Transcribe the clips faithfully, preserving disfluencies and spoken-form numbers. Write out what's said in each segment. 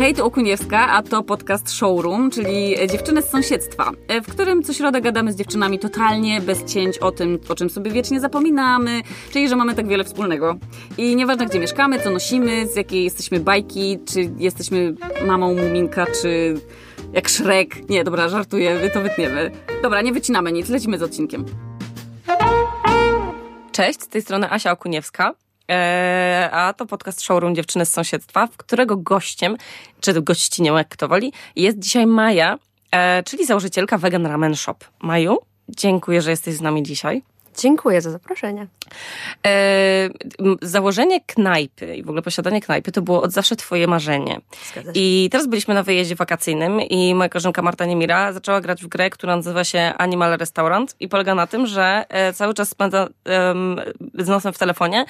Hej, tu Okuniewska, a to podcast Showroom, czyli dziewczyny z sąsiedztwa, w którym co środę gadamy z dziewczynami totalnie bez cięć o tym, o czym sobie wiecznie zapominamy, czyli że mamy tak wiele wspólnego. I nieważne, gdzie mieszkamy, co nosimy, z jakiej jesteśmy bajki, czy jesteśmy mamą Muminka, czy jak Szrek. Nie, dobra, żartuję, to wytniemy. Dobra, nie wycinamy nic, lecimy z odcinkiem. Cześć, z tej strony Asia Okuniewska. A to podcast Showroom Dziewczyny z Sąsiedztwa, w którego gościem, czy gościnią, jak kto woli, jest dzisiaj Maja, czyli założycielka Vegan Ramen Shop. Maju, dziękuję, że jesteś z nami dzisiaj. Dziękuję za zaproszenie. Założenie knajpy i w ogóle posiadanie knajpy to było od zawsze twoje marzenie. Zgadza się. I teraz byliśmy na wyjeździe wakacyjnym i moja koleżanka Marta Niemira zaczęła grać w grę, która nazywa się Animal Restaurant i polega na tym, że cały czas spędza um, z nosem w telefonie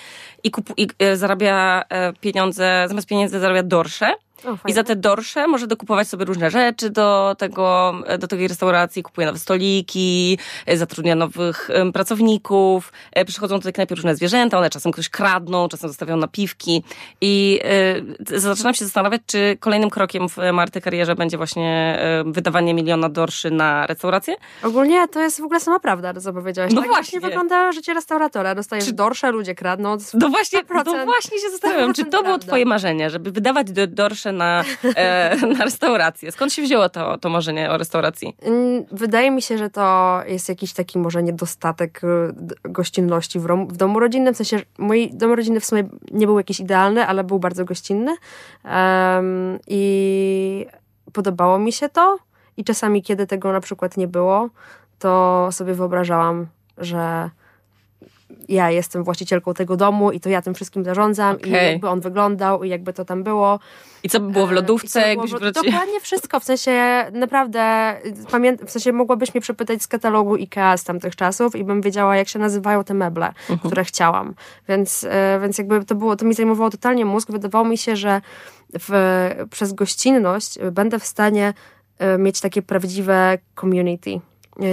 i, kupu, i zarabia pieniądze, zamiast pieniędzy zarabia dorsze. O, i za te dorsze może dokupować sobie różne rzeczy do tego, do tej restauracji. Kupuje nowe stoliki, zatrudnia nowych pracowników, przychodzą do tej knajpy różne zwierzęta, one czasem ktoś kradną, czasem zostawiają napiwki. I y, zaczynam się zastanawiać, czy kolejnym krokiem w Marty karierze będzie właśnie y, wydawanie miliona dorszy na restaurację? Ogólnie to jest w ogóle sama prawda, co powiedziałaś. No tak właśnie wygląda życie restauratora. Dostajesz czy... dorsze, ludzie kradną. No właśnie, no właśnie się zastanawiam, czy to prawda. Było twoje marzenie, żeby wydawać do, dorsze Na, e, na restaurację. Skąd się wzięło to, to marzenie o restauracji? Wydaje mi się, że to jest jakiś taki może niedostatek gościnności w, rom, w domu rodzinnym. W sensie, mój dom rodzinny w sumie nie był jakiś idealny, ale był bardzo gościnny. Um, I podobało mi się to. I czasami, kiedy tego na przykład nie było, to sobie wyobrażałam, że ja jestem właścicielką tego domu i to ja tym wszystkim zarządzam okay. i jakby on wyglądał i jakby to tam było. I co by było w lodówce? Jakbyś było w... Dokładnie wszystko, w sensie naprawdę, w sensie mogłabyś mnie przepytać z katalogu IKEA z tamtych czasów i bym wiedziała, jak się nazywają te meble, uh-huh. które chciałam. Więc, więc jakby to było, to mi zajmowało totalnie mózg. Wydawało mi się, że w, przez gościnność będę w stanie mieć takie prawdziwe community.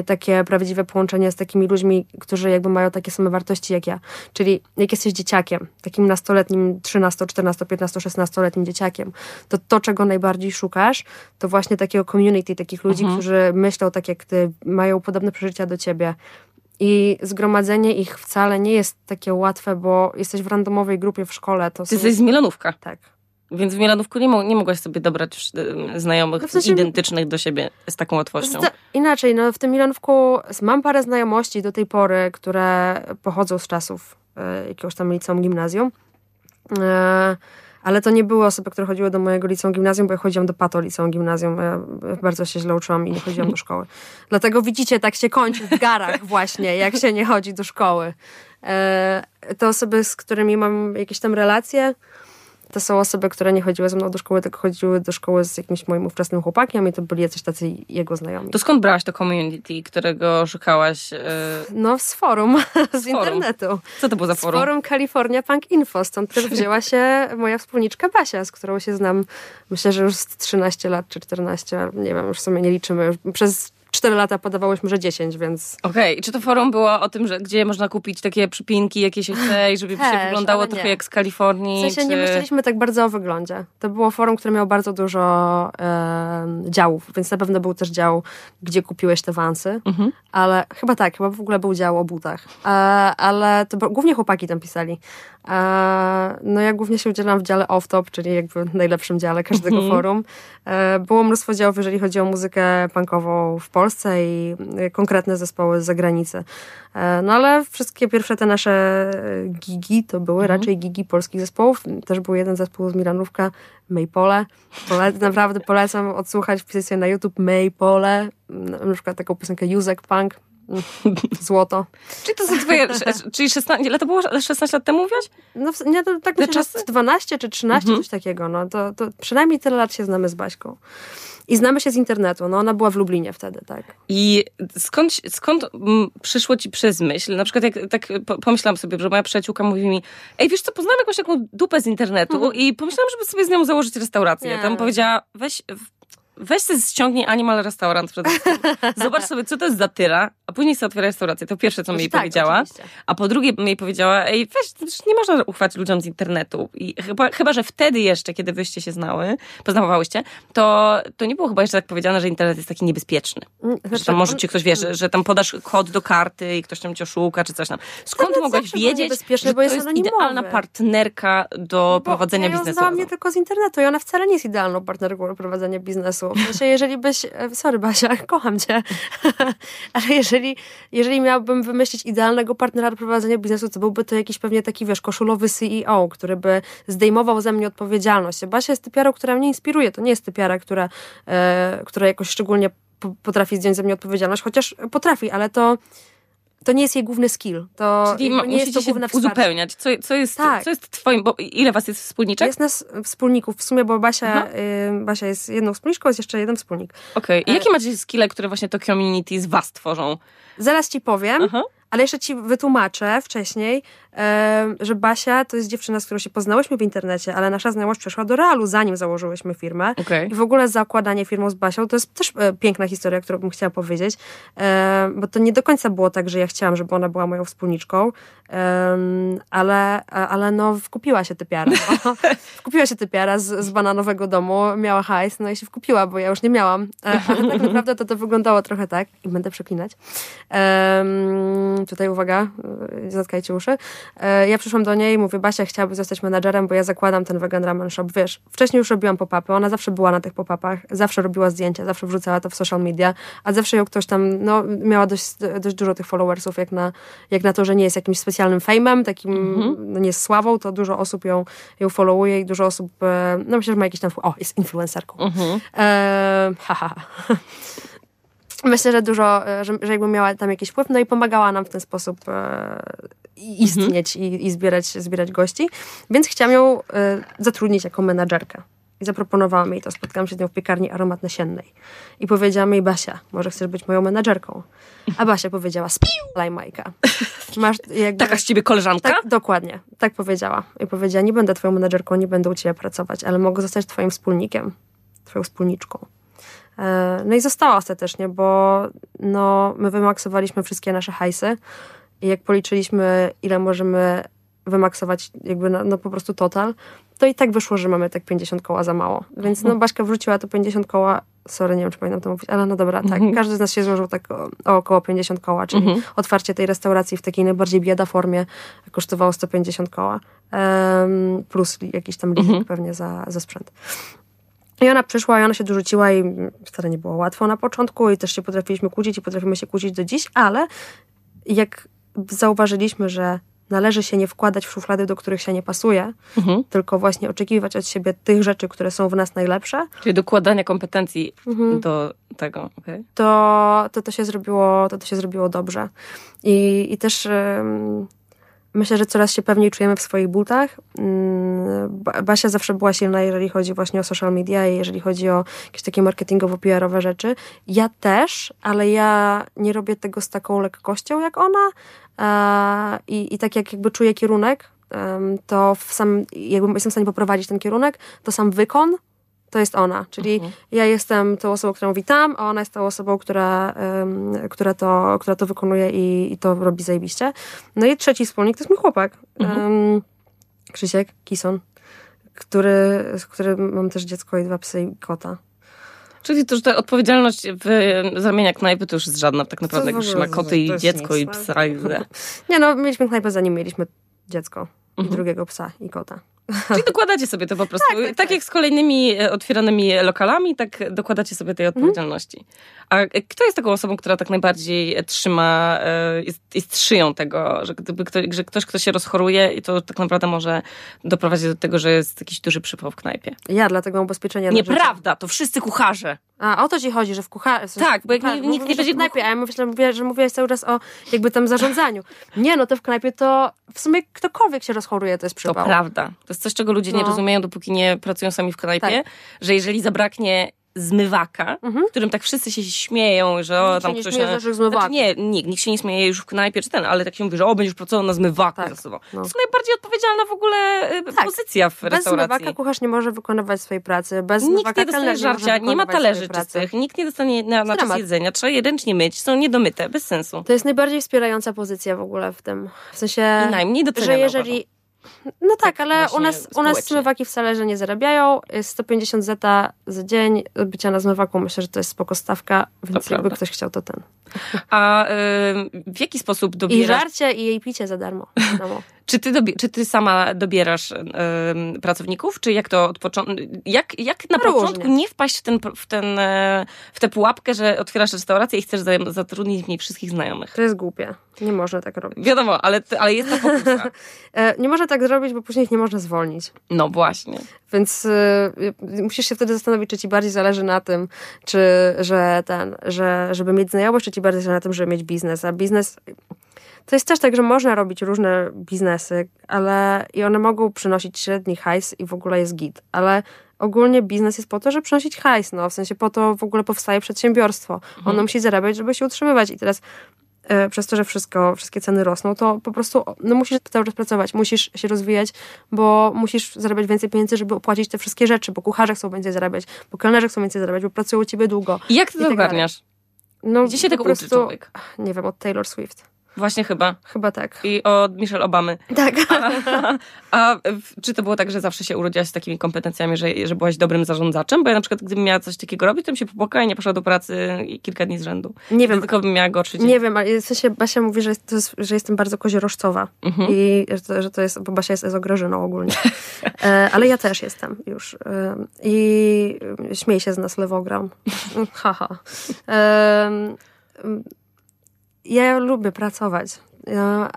Takie prawdziwe połączenie z takimi ludźmi, którzy jakby mają takie same wartości jak ja. Czyli jak jesteś dzieciakiem, takim nastoletnim, trzynasto, czternasto, piętnasto, szesnastoletnim dzieciakiem, to to, czego najbardziej szukasz, to właśnie takiego community, takich ludzi, mhm. którzy myślą tak jak ty, mają podobne przeżycia do ciebie. I zgromadzenie ich wcale nie jest takie łatwe, bo jesteś w randomowej grupie w szkole. To ty są... jesteś z Milanówka. Tak. Więc w Milanówku nie, mo- nie mogłaś sobie dobrać już znajomych no w sensie, identycznych do siebie z taką łatwością. Z, inaczej, no w tym Milanówku mam parę znajomości do tej pory, które pochodzą z czasów y, jakiegoś tam liceum, gimnazjum. Y, ale to nie były osoby, które chodziły do mojego liceum, gimnazjum, bo ja chodziłam do pato liceum, gimnazjum. Ja bardzo się źle uczyłam i nie chodziłam do szkoły. Dlatego widzicie, tak się kończy w garach właśnie, jak się nie chodzi do szkoły. Y, to osoby, z którymi mam jakieś tam relacje, to są osoby, które nie chodziły ze mną do szkoły, tylko chodziły do szkoły z jakimś moim ówczesnym chłopakiem i to byli jacyś tacy jego znajomi. To skąd brałaś to community, którego szukałaś? Yy... No z forum, z, z internetu. Forum. Co to było za forum? Z forum California Punk Info, stąd też wzięła się moja wspólniczka Basia, z którą się znam, myślę, że już z trzynaście lat czy czternaście, nie wiem, już w sumie nie liczymy, już przez cztery lata podawałyśmy, że dziesięć, więc... Okej, okay. Czy to forum było o tym, że gdzie można kupić takie przypinki, jakie się chce i żeby Też, się wyglądało trochę jak z Kalifornii? W sensie czy... nie myśleliśmy tak bardzo o wyglądzie. To było forum, które miało bardzo dużo e, działów, więc na pewno był też dział, gdzie kupiłeś te wansy, mhm. ale chyba tak, chyba w ogóle był dział o butach. E, ale to bo, głównie chłopaki tam pisali. E, no ja głównie się udzielam w dziale off-top, czyli jakby najlepszym dziale każdego mhm. forum. E, było mnóstwo działów, jeżeli chodzi o muzykę punkową w Polsce, Polsce i konkretne zespoły z zagranicy. No ale wszystkie pierwsze te nasze gigi to były mhm. raczej gigi polskich zespołów. Też był jeden zespół z Milanówka, Maypole. Pole- naprawdę polecam odsłuchać, wpisać sobie na YouTube Maypole, na przykład taką piosenkę Józek Punk, Złoto. Czyli to są twoje... Czyli szesnaście, ile to było? szesnaście lat temu mówiłaś? No nie, to tak myślę, że dwanaście czy trzynaście, mhm. coś takiego. No to, to przynajmniej tyle lat się znamy z Baśką. I znamy się z internetu. No ona była w Lublinie wtedy, tak. I skąd, skąd przyszło ci przez myśl? Na przykład jak tak pomyślałam sobie, że moja przyjaciółka mówi mi, ej, wiesz co, poznałam jakąś taką dupę z internetu mm-hmm. i pomyślałam, żeby sobie z nią założyć restaurację. Nie. Tam powiedziała, weź, weź sobie ściągnij Animal Restaurant. Zobacz sobie, co to jest za tyra. a później sobie otwiera restaurację. To pierwsze, co mi jej tak, powiedziała. Oczywiście. A po drugie mi jej powiedziała, ej, wiesz, nie można uchwać ludziom z internetu. I chyba, chyba, że wtedy jeszcze, kiedy wyście się znały, poznawałyście, to, to nie było chyba jeszcze tak powiedziane, że internet jest taki niebezpieczny. Znaczy, że tam może ci ktoś, wiesz, że tam podasz kod do karty i ktoś tam cię oszuka, czy coś tam. Skąd mogłaś wiedzieć, że to jest, jest idealna partnerka do bo prowadzenia ja biznesu? Bo znałam mnie tylko z internetu i ona wcale nie jest idealną partnerką do prowadzenia biznesu. Znaczy, jeżeli byś... Sorry, Basia, kocham cię. Ale jeżeli, jeżeli miałabym wymyślić idealnego partnera do prowadzenia biznesu, to byłby to jakiś pewnie taki, wiesz, koszulowy C E O, który by zdejmował ze mnie odpowiedzialność. Basia jest typiarą, która mnie inspiruje. To nie jest typiara, która, e, która jakoś szczególnie potrafi zdjąć ze mnie odpowiedzialność, chociaż potrafi, ale to... To nie jest jej główny skill. To Czyli nie musicie jest to główne się uzupełniać. Co, co, jest, tak. co jest twoim... Bo ile was jest wspólniczek? Jest nas wspólników. W sumie, bo Basia, y, Basia jest jedną wspólniczką, jest jeszcze jeden wspólnik. Okej. Okay. I jakie macie skille, które właśnie to community z was tworzą? Zaraz ci powiem, Aha. ale jeszcze ci wytłumaczę wcześniej, y, że Basia to jest dziewczyna, z którą się poznałyśmy w internecie, ale nasza znajomość przeszła do realu, zanim założyłyśmy firmę. Okay. I w ogóle zakładanie firmą z Basią to jest też y, piękna historia, którą bym chciała powiedzieć, y, bo to nie do końca było tak, że ja chciałam, żeby ona była moją wspólniczką, y, ale, ale no wkupiła się typiara. No. Wkupiła się typiara z, z bananowego domu, miała hajs, no i się wkupiła, bo ja już nie miałam. Y, ale tak naprawdę to to wyglądało trochę tak. I będę przeklinać. Y, Tutaj uwaga, zatkajcie uszy. Ja przyszłam do niej i mówię, Basia, chciałaby zostać menadżerem, bo ja zakładam ten Vegan Ramen Shop. Wiesz, wcześniej już robiłam pop-upy, ona zawsze była na tych pop-upach, zawsze robiła zdjęcia, zawsze wrzucała to w social media, a zawsze ją ktoś tam, no, miała dość, dość dużo tych followersów, jak na, jak na to, że nie jest jakimś specjalnym fejmem, takim, mm-hmm. no, nie jest sławą, to dużo osób ją, ją followuje i dużo osób, no myślę, że ma jakiś tam, o, jest influencerką. Mm-hmm. E, haha. Myślę, że dużo, że, że jakby miała tam jakiś wpływ, no i pomagała nam w ten sposób e, istnieć mhm. i, i zbierać, zbierać gości, więc chciałam ją e, zatrudnić jako menadżerkę. I zaproponowałam jej to, spotkałam się z nią w piekarni Aromat Nasiennej. I powiedziałam jej, Basia, może chcesz być moją menadżerką? A Basia powiedziała, spiłaj Majka. Masz jakby... Taka z ciebie koleżanka? Tak, dokładnie, tak powiedziała. I powiedziała, nie będę twoją menadżerką, nie będę u ciebie pracować, ale mogę zostać twoim wspólnikiem, twoją wspólniczką. No i została ostatecznie, bo no, my wymaksowaliśmy wszystkie nasze hajsy i jak policzyliśmy, ile możemy wymaksować jakby na, no po prostu total, to i tak wyszło, że mamy tak pięćdziesiąt koła za mało. Więc no Baśka wrzuciła to pięćdziesiąt koła, sorry, nie wiem, czy pamiętam to mówić, ale no dobra, tak. Mhm. Każdy z nas się złożył tak o, o około pięćdziesiąt koła, czyli mhm. otwarcie tej restauracji w takiej najbardziej bieda formie kosztowało sto pięćdziesiąt koła, um, plus jakiś tam licznik mhm. pewnie za, za sprzęt. I ona przyszła i ona się dorzuciła i wcale nie było łatwo na początku i też się potrafiliśmy kłócić i potrafimy się kłócić do dziś, ale jak zauważyliśmy, że należy się nie wkładać w szuflady, do których się nie pasuje, mhm. tylko właśnie oczekiwać od siebie tych rzeczy, które są w nas najlepsze. Czyli dokładanie kompetencji mhm. do tego. Okay. To, to, to, się zrobiło, to to się zrobiło dobrze. I, i też... Um, Myślę, że coraz się pewniej czujemy w swoich butach. Basia zawsze była silna, jeżeli chodzi właśnie o social media i jeżeli chodzi o jakieś takie marketingowo-P R-owe rzeczy. Ja też, ale ja nie robię tego z taką lekkością jak ona. I, i tak jak jakby czuję kierunek, to w sam, jakby jestem w stanie poprowadzić ten kierunek, to sam wykon to jest ona. Czyli mhm. ja jestem tą osobą, którą witam, a ona jest tą osobą, która, um, która, to, która to wykonuje i, i to robi zajebiście. No i trzeci wspólnik to jest mój chłopak. Mhm. Um, Krzysiek, Kison, który, z którym mam też dziecko i dwa psy i kota. Czyli to, że ta odpowiedzialność w zamieniach knajpy to już jest żadna tak naprawdę, jak już ma koty i dziecko i psa. I nie no, mieliśmy knajpę zanim mieliśmy dziecko mhm. i drugiego psa i kota. Czyli dokładacie sobie to po prostu. Tak, tak, tak, tak jak z kolejnymi otwieranymi lokalami, tak dokładacie sobie tej odpowiedzialności. Mhm. A kto jest taką osobą, która tak najbardziej trzyma, jest, jest szyją tego, że, gdyby ktoś, że ktoś, kto się rozchoruje i to tak naprawdę może doprowadzić do tego, że jest jakiś duży przypał w knajpie? Ja, dlatego ubezpieczenia. Nieprawda, to wszyscy kucharze. A o to ci chodzi, że w kucharze... Tak, bo jak kucharze, nikt mówię, nie będzie w knajpie, a ja myślę, że mówiłaś cały czas o jakby tam zarządzaniu. Nie, no to w knajpie to w sumie ktokolwiek się rozchoruje, to jest przypał. To prawda. To jest coś, czego ludzie no. nie rozumieją, dopóki nie pracują sami w knajpie, tak. że jeżeli zabraknie zmywaka, mhm. którym tak wszyscy się śmieją, że o, tam ktoś... Nie, znaczy, nie, nikt, nikt się nie śmieje już w knajpie czy ten, ale tak się mówi, że o, będziesz pracował na zmywaku tak, za sobą. No. To jest najbardziej odpowiedzialna w ogóle tak. pozycja w restauracji. Bez zmywaka kucharz nie może wykonywać swojej pracy. Bez nikt nie dostanie żarcia, nie, nie ma talerzy czystych, nikt nie dostanie na, na czas jedzenia, trzeba je ręcznie myć, są niedomyte, bez sensu. To jest najbardziej wspierająca pozycja w ogóle w tym. W sensie, i najmniej doceniana, że jeżeli uważam. No tak, tak ale u nas, u nas zmywaki wcale, że nie zarabiają. sto pięćdziesiąt zeta za dzień bycia na zmywaku. Myślę, że to jest spoko stawka, więc to jakby prawda. Ktoś chciał, to ten. A y, w jaki sposób dobierasz... I żarcie, i jej picie za darmo. Czy ty, dobi- czy ty sama dobierasz y, pracowników? Czy jak to od początku... Jak, jak na no początku różnie. Nie wpaść w, ten, w, ten, w tę pułapkę, że otwierasz restaurację i chcesz zatrudnić w niej wszystkich znajomych? To jest głupie. Nie można tak robić. Wiadomo, ale, ale jest ta pokusa. Nie można tak zrobić, bo później ich nie można zwolnić. No właśnie. Więc y, musisz się wtedy zastanowić, czy ci bardziej zależy na tym, czy, że ten, że, żeby mieć znajomość, czy ci bardziej zależy na tym, żeby mieć biznes. A biznes... To jest też tak, że można robić różne biznesy, ale i one mogą przynosić średni hajs i w ogóle jest git. Ale ogólnie biznes jest po to, żeby przynosić hajs. No, w sensie po to w ogóle powstaje przedsiębiorstwo. Mhm. Ono musi zarabiać, żeby się utrzymywać. I teraz... przez to, że wszystko, wszystkie ceny rosną, to po prostu no, musisz cały czas pracować, musisz się rozwijać, bo musisz zarabiać więcej pieniędzy, żeby opłacić te wszystkie rzeczy, bo kucharze chcą więcej zarabiać, bo kelnerze chcą więcej zarabiać, bo pracują u ciebie długo. I jak ty to ogarniasz? No, gdzie się tego uczy prostu, człowiek? Nie wiem, od Taylor Swift. Właśnie chyba. Chyba tak. I od Michelle Obamy. Tak. A, a, a czy to było tak, że zawsze się urodziłaś z takimi kompetencjami, że, że byłaś dobrym zarządzaczem? Bo ja na przykład, gdybym miała coś takiego robić, to bym się popłakała i nie poszła do pracy kilka dni z rzędu. Nie wiem. Tylko bym miała gorszy dzień. Nie wiem, ale w sensie Basia mówi, że, to jest, że jestem bardzo koziorożcowa. Mhm. I że to, że to jest, bo Basia jest ezograżyną ogólnie. e, ale ja też jestem już. E, I śmiej się z nas lewogram. Haha. ha. E, Ja lubię pracować,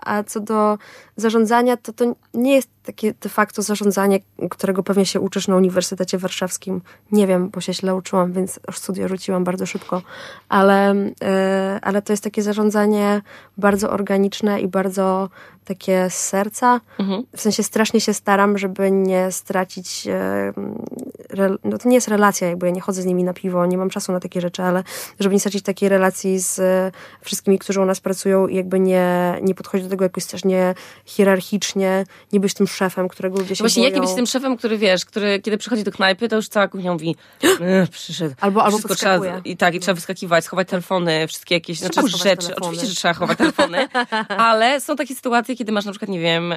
a co do zarządzania, to to nie jest takie de facto zarządzanie, którego pewnie się uczysz na Uniwersytecie Warszawskim. Nie wiem, bo się źle uczyłam, więc studia rzuciłam bardzo szybko, ale, ale to jest takie zarządzanie bardzo organiczne i bardzo takie z serca. Mhm. W sensie strasznie się staram, żeby nie stracić... No to nie jest relacja, jakby ja nie chodzę z nimi na piwo, nie mam czasu na takie rzeczy, ale żeby nie stracić takiej relacji z wszystkimi, którzy u nas pracują i jakby nie, nie podchodzić do tego jakoś strasznie hierarchicznie, nie być tym szefem, którego ludzie się Właśnie boją. Właśnie, jak być tym szefem, który wiesz, który kiedy przychodzi do knajpy, to już cała kuchnia mówi przyszedł. Albo, albo podskakuje. I tak, i trzeba wyskakiwać, schować telefony, wszystkie jakieś trzeba znaczy, rzeczy. Telefony. Oczywiście, że trzeba chować telefony, ale są takie sytuacje, kiedy masz na przykład, nie wiem,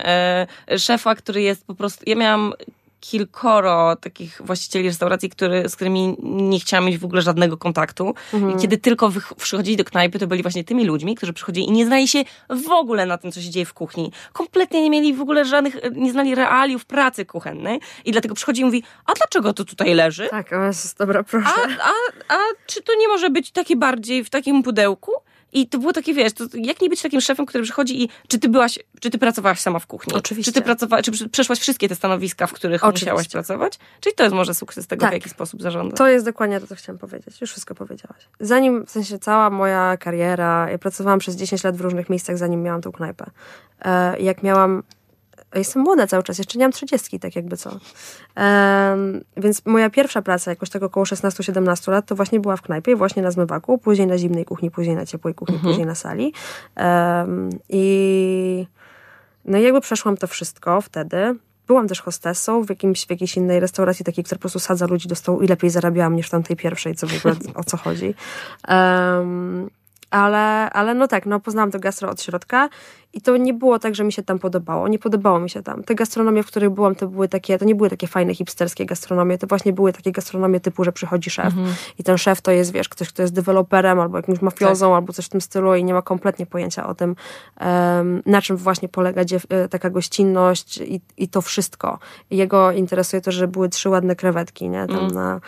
szefa, który jest po prostu... Ja miałam kilkoro takich właścicieli restauracji, który, z którymi nie chciałam mieć w ogóle żadnego kontaktu. Mhm. I kiedy tylko wych- przychodzili do knajpy, to byli właśnie tymi ludźmi, którzy przychodzili i nie znali się w ogóle na tym, co się dzieje w kuchni. Kompletnie nie mieli w ogóle żadnych, nie znali realiów pracy kuchennej i dlatego przychodzi i mówi, a dlaczego to tutaj leży? Tak, o Jezus, dobra, proszę. A, a, a czy to nie może być takie bardziej w takim pudełku? I to było takie, wiesz, to jak nie być takim szefem, który przychodzi i czy ty byłaś, czy ty pracowałaś sama w kuchni? Oczywiście. Czy ty pracowałaś, czy przeszłaś wszystkie te stanowiska, w których Oczywiście. musiałaś pracować? Czyli to jest może sukces tego, tak. w jaki sposób zarządzasz. To jest dokładnie to, co chciałam powiedzieć. Już wszystko powiedziałaś. Zanim, w sensie cała moja kariera, ja pracowałam przez dziesięć lat w różnych miejscach, zanim miałam tą knajpę. E, jak miałam... Jestem młoda cały czas, jeszcze nie mam trzydziestki, tak jakby co. Um, więc moja pierwsza praca, jakoś tak około szesnaście siedemnaście lat, to właśnie była w knajpie, właśnie na zmywaku, później na zimnej kuchni, później na ciepłej kuchni, mhm. później na sali. Um, I no jakby przeszłam to wszystko wtedy. Byłam też hostessą w, jakimś, w jakiejś innej restauracji takiej, która po prostu sadza ludzi do stołu i lepiej zarabiałam niż w tamtej pierwszej, co w ogóle o co chodzi. Um, Ale, ale no tak, no poznałam to gastro od środka i to nie było tak, że mi się tam podobało. Nie podobało mi się tam. Te gastronomie, w których byłam, to były takie, to nie były takie fajne, hipsterskie gastronomie. To właśnie były takie gastronomie typu, że przychodzi szef. Mhm. I ten szef to jest, wiesz, ktoś, kto jest deweloperem albo jakimś mafiozą, tak. albo coś w tym stylu i nie ma kompletnie pojęcia o tym, um, na czym właśnie polega dziew- taka gościnność i, i to wszystko. Jego interesuje to, że były trzy ładne krewetki, nie? Tam mhm. na,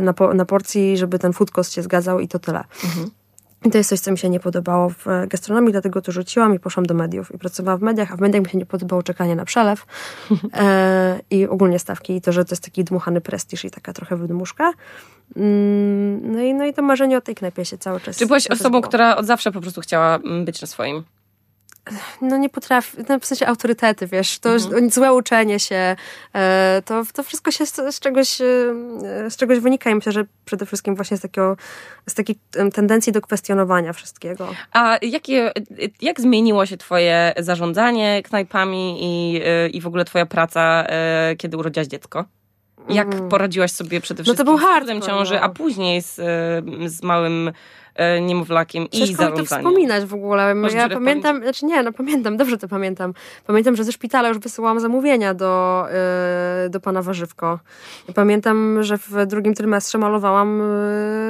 na, po- na porcji, żeby ten food cost się zgadzał i to tyle. Mhm. I to jest coś, co mi się nie podobało w gastronomii, dlatego to rzuciłam i poszłam do mediów. I pracowałam w mediach, a w mediach mi się nie podobało czekanie na przelew e, i ogólnie stawki. I to, że to jest taki dmuchany prestiż i taka trochę wydmuszka. Mm, no, i, no i to marzenie o tej knajpie się cały czas... Czy byłaś osobą, która od zawsze po prostu chciała być na swoim? no nie potrafi, w sensie autorytety, wiesz, to mhm. złe uczenie się, to, to wszystko się z, z, czegoś, z czegoś wynika i myślę, że przede wszystkim właśnie z, takiego, z takiej tendencji do kwestionowania wszystkiego. A jakie, jak zmieniło się twoje zarządzanie knajpami i, i w ogóle twoja praca, kiedy urodziłaś dziecko? Jak mm. poradziłaś sobie przede wszystkim no to był hard, z trudem ciąży, no. a później z, z małym niemowlakiem i zarządzaniem. Ciężko mi to wspominać w ogóle. Masz ja pamiętam, pamięć? znaczy nie, no pamiętam, dobrze to pamiętam. Pamiętam, że ze szpitala już wysyłałam zamówienia do, yy, do pana Warzywko. Pamiętam, że w drugim trymestrze malowałam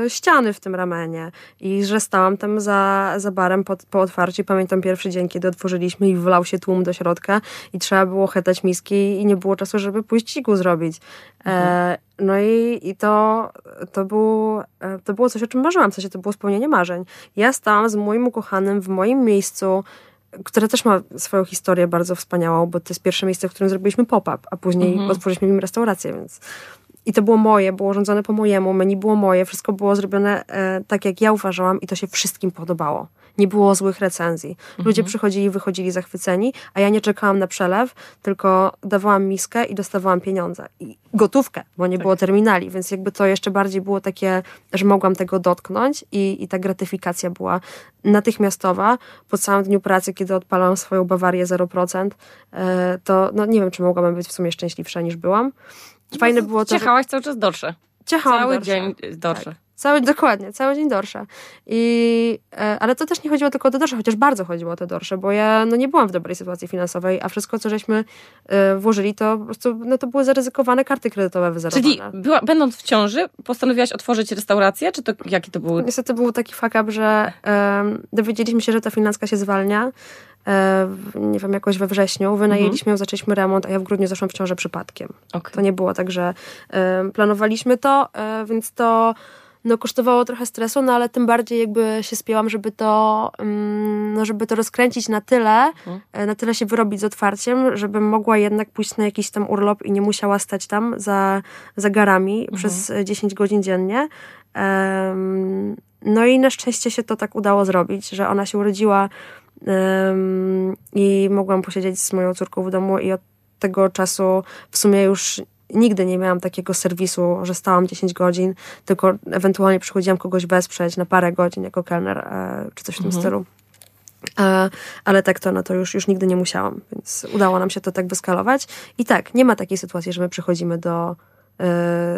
yy, ściany w tym ramenie i że stałam tam za, za barem po, po otwarciu. Pamiętam pierwszy dzień, kiedy otworzyliśmy i wlał się tłum do środka i trzeba było chetać miski i nie było czasu, żeby pójść ciku zrobić. Mhm. E, No i, i to, to, było, to było coś, o czym marzyłam. W sensie to było spełnienie marzeń. Ja stałam z moim ukochanym w moim miejscu, które też ma swoją historię bardzo wspaniałą, bo to jest pierwsze miejsce, w którym zrobiliśmy pop-up, a później mhm. otworzyliśmy im restaurację, więc... I to było moje, było urządzone po mojemu, menu było moje, wszystko było zrobione e, tak, jak ja uważałam i to się wszystkim podobało. Nie było złych recenzji. Ludzie mhm. przychodzili, wychodzili zachwyceni, a ja nie czekałam na przelew, tylko dawałam miskę i dostawałam pieniądze. I gotówkę, bo nie tak. było terminali, więc jakby to jeszcze bardziej było takie, że mogłam tego dotknąć i, i ta gratyfikacja była natychmiastowa. Po całym dniu pracy, kiedy odpalałam swoją Bawarię zero procent, e, to no, nie wiem, czy mogłabym być w sumie szczęśliwsza niż byłam. Fajne było to, Ciechałaś że... cały czas dorsze. Ciechałam cały dorsze. dzień dorsze. Tak. Cały, dokładnie, cały dzień dorsze. I, e, ale to też nie chodziło tylko o te dorsze, chociaż bardzo chodziło o te dorsze, bo ja no, nie byłam w dobrej sytuacji finansowej, a wszystko, co żeśmy e, włożyli, to po prostu no, to były zaryzykowane karty kredytowe wyzerowane. Czyli była, będąc w ciąży, postanowiłaś otworzyć restaurację? Czy to jakie to były? Niestety był taki fuck up, że e, dowiedzieliśmy się, że ta finanska się zwalnia. E, nie wiem, jakoś we wrześniu wynajęliśmy ją, mhm. zaczęliśmy remont, a ja w grudniu zeszłam w ciążę przypadkiem. Okay. To nie było tak, że e, planowaliśmy to, e, więc to no, kosztowało trochę stresu, no ale tym bardziej jakby się spięłam, żeby to mm, no, żeby to rozkręcić na tyle, mhm. e, na tyle się wyrobić z otwarciem, żebym mogła jednak pójść na jakiś tam urlop i nie musiała stać tam za, za garami mhm. przez dziesięć godzin dziennie. E, no i na szczęście się to tak udało zrobić, że ona się urodziła Um, i mogłam posiedzieć z moją córką w domu i od tego czasu w sumie już nigdy nie miałam takiego serwisu, że stałam dziesięć godzin, tylko ewentualnie przychodziłam kogoś wesprzeć na parę godzin jako kelner e, czy coś w tym mhm. stylu. E, ale tak to, no to już, już nigdy nie musiałam, więc udało nam się to tak wyskalować. I tak, nie ma takiej sytuacji, że my przychodzimy do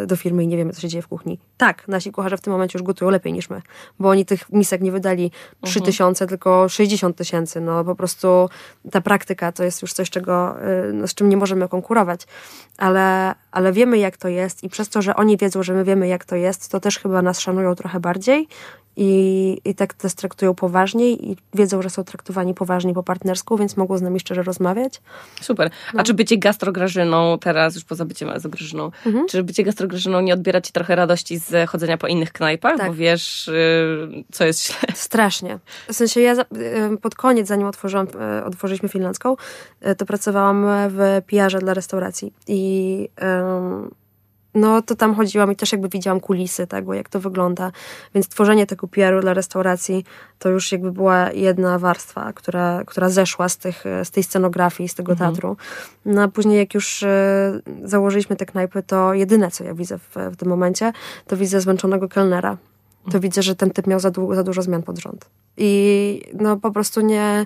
do firmy i nie wiemy, co się dzieje w kuchni. Tak, nasi kucharze w tym momencie już gotują lepiej niż my, bo oni tych misek nie wydali trzy mhm. tysiące, tylko sześćdziesiąt tysięcy. No po prostu ta praktyka to jest już coś, czego, no, z czym nie możemy konkurować. Ale, ale wiemy, jak to jest i przez to, że oni wiedzą, że my wiemy, jak to jest, to też chyba nas szanują trochę bardziej i, i tak też traktują poważniej i wiedzą, że są traktowani poważnie po partnersku, więc mogą z nami szczerze rozmawiać. Super. No. A czy bycie gastrograżyną teraz, już poza byciem Grażyną, mhm. czy bycie gastrograżyną nie odbiera ci trochę radości z chodzenia po innych knajpach? Tak. Bo wiesz, co jest źle. Strasznie. W sensie ja pod koniec, zanim otworzyłam, otworzyliśmy finlandzką, to pracowałam w P R-ze dla restauracji i no to tam chodziłam i też jakby widziałam kulisy tego, jak to wygląda. Więc tworzenie tego P R-u dla restauracji to już jakby była jedna warstwa, która, która zeszła z, tych, z tej scenografii, z tego mhm. teatru. No a później jak już założyliśmy te knajpy, to jedyne, co ja widzę w, w tym momencie, to widzę zmęczonego kelnera. To mhm. widzę, że ten typ miał za, du- za dużo zmian pod rząd. I no po prostu nie...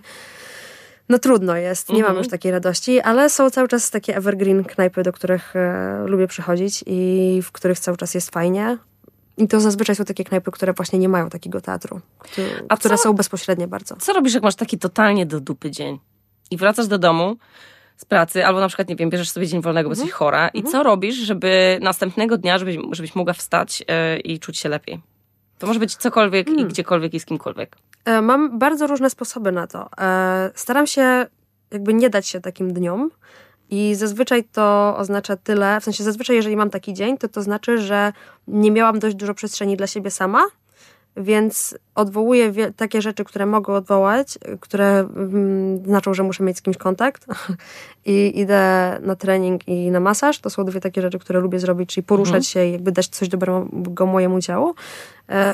No trudno jest, nie mhm. mam już takiej radości, ale są cały czas takie evergreen knajpy, do których e, lubię przychodzić i w których cały czas jest fajnie. I to zazwyczaj są takie knajpy, które właśnie nie mają takiego teatru, które, A które co, są bezpośrednie bardzo. Co robisz, jak masz taki totalnie do dupy dzień i wracasz do domu z pracy, albo na przykład, nie wiem, bierzesz sobie dzień wolnego, bo mhm. jesteś chora mhm. i co robisz, żeby następnego dnia, żebyś, żebyś mogła wstać e, i czuć się lepiej? To może być cokolwiek hmm. i gdziekolwiek i z kimkolwiek. Mam bardzo różne sposoby na to. Staram się jakby nie dać się takim dniom i zazwyczaj to oznacza tyle, w sensie zazwyczaj jeżeli mam taki dzień, to to znaczy, że nie miałam dość dużo przestrzeni dla siebie sama, więc odwołuję wie- takie rzeczy, które mogę odwołać, które mm, znaczą, że muszę mieć z kimś kontakt i idę na trening i na masaż. To są dwie takie rzeczy, które lubię zrobić, czyli poruszać mhm. się i jakby dać coś dobrego mojemu ciału.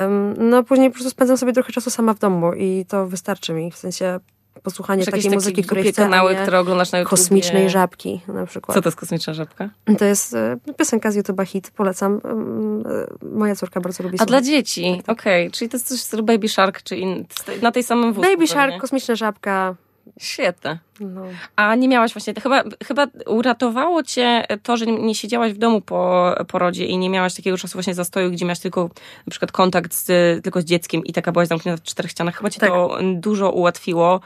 Um, no później po prostu spędzam sobie trochę czasu sama w domu i to wystarczy mi. W sensie posłuchanie Przecież takiej muzyki, której chce, kanały, nie, które oglądasz na YouTubie. Kosmicznej Żabki na przykład. Co to jest Kosmiczna Żabka? To jest e, piosenka z YouTube'a, hit, polecam. E, moja córka bardzo lubi. A słuchać. Dla dzieci, tak, tak. Okej, okay. Czyli to jest coś z Baby Shark, czy in, na tej samym wózku. Baby Shark, nie? Kosmiczna Żabka. Świetne. No. A nie miałaś właśnie, chyba, chyba uratowało cię to, że nie siedziałaś w domu po porodzie i nie miałaś takiego czasu właśnie zastoju, gdzie miałaś tylko na przykład kontakt z, tylko z dzieckiem i taka byłaś zamknięta w czterech ścianach. Chyba cię tak. to dużo ułatwiło.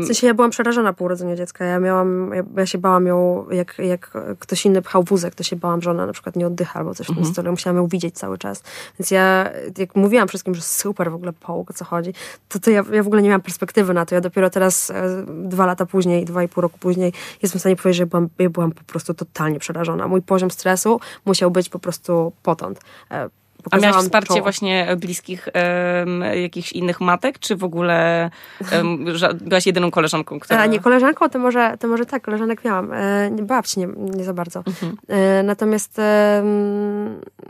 W sensie ja byłam przerażona po urodzeniu dziecka. Ja miałam, ja, ja się bałam ją, jak, jak ktoś inny pchał wózek, to się bałam, że ona na przykład nie oddycha albo coś w tym stole. Musiałam ją widzieć cały czas. Więc ja, jak mówiłam wszystkim, że super w ogóle połóg, o co chodzi, to, to ja, ja w ogóle nie miałam perspektywy na to. Ja dopiero teraz, e, dwa lata później, dwa i pół roku później, jestem w stanie powiedzieć, że ja byłam, ja byłam po prostu totalnie przerażona. Mój poziom stresu musiał być po prostu potąd. E, Pokazałam. A miałaś wsparcie czoło. Właśnie bliskich um, jakichś innych matek, czy w ogóle um, byłaś jedyną koleżanką, która... A nie, koleżanką to może, to może tak, koleżanek miałam. E, babci nie, nie za bardzo. Mhm. E, natomiast e,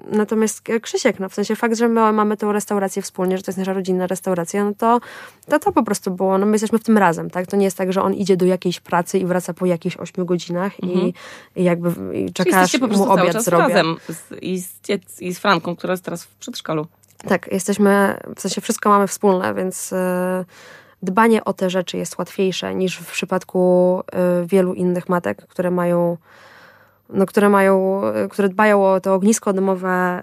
natomiast Krzysiek, no w sensie fakt, że my mamy tą restaurację wspólnie, że to jest nasza rodzinna restauracja, no to to, to po prostu było, no my jesteśmy w tym razem, tak? To nie jest tak, że on idzie do jakiejś pracy i wraca po jakichś ośmiu godzinach mhm. i, i jakby i czekasz, po mu obiad zrobię. Razem z, i, z, i z Franką, która teraz w przedszkolu. Tak, jesteśmy, w sensie wszystko mamy wspólne, więc dbanie o te rzeczy jest łatwiejsze niż w przypadku wielu innych matek, które mają, no, które mają, które dbają o to ognisko domowe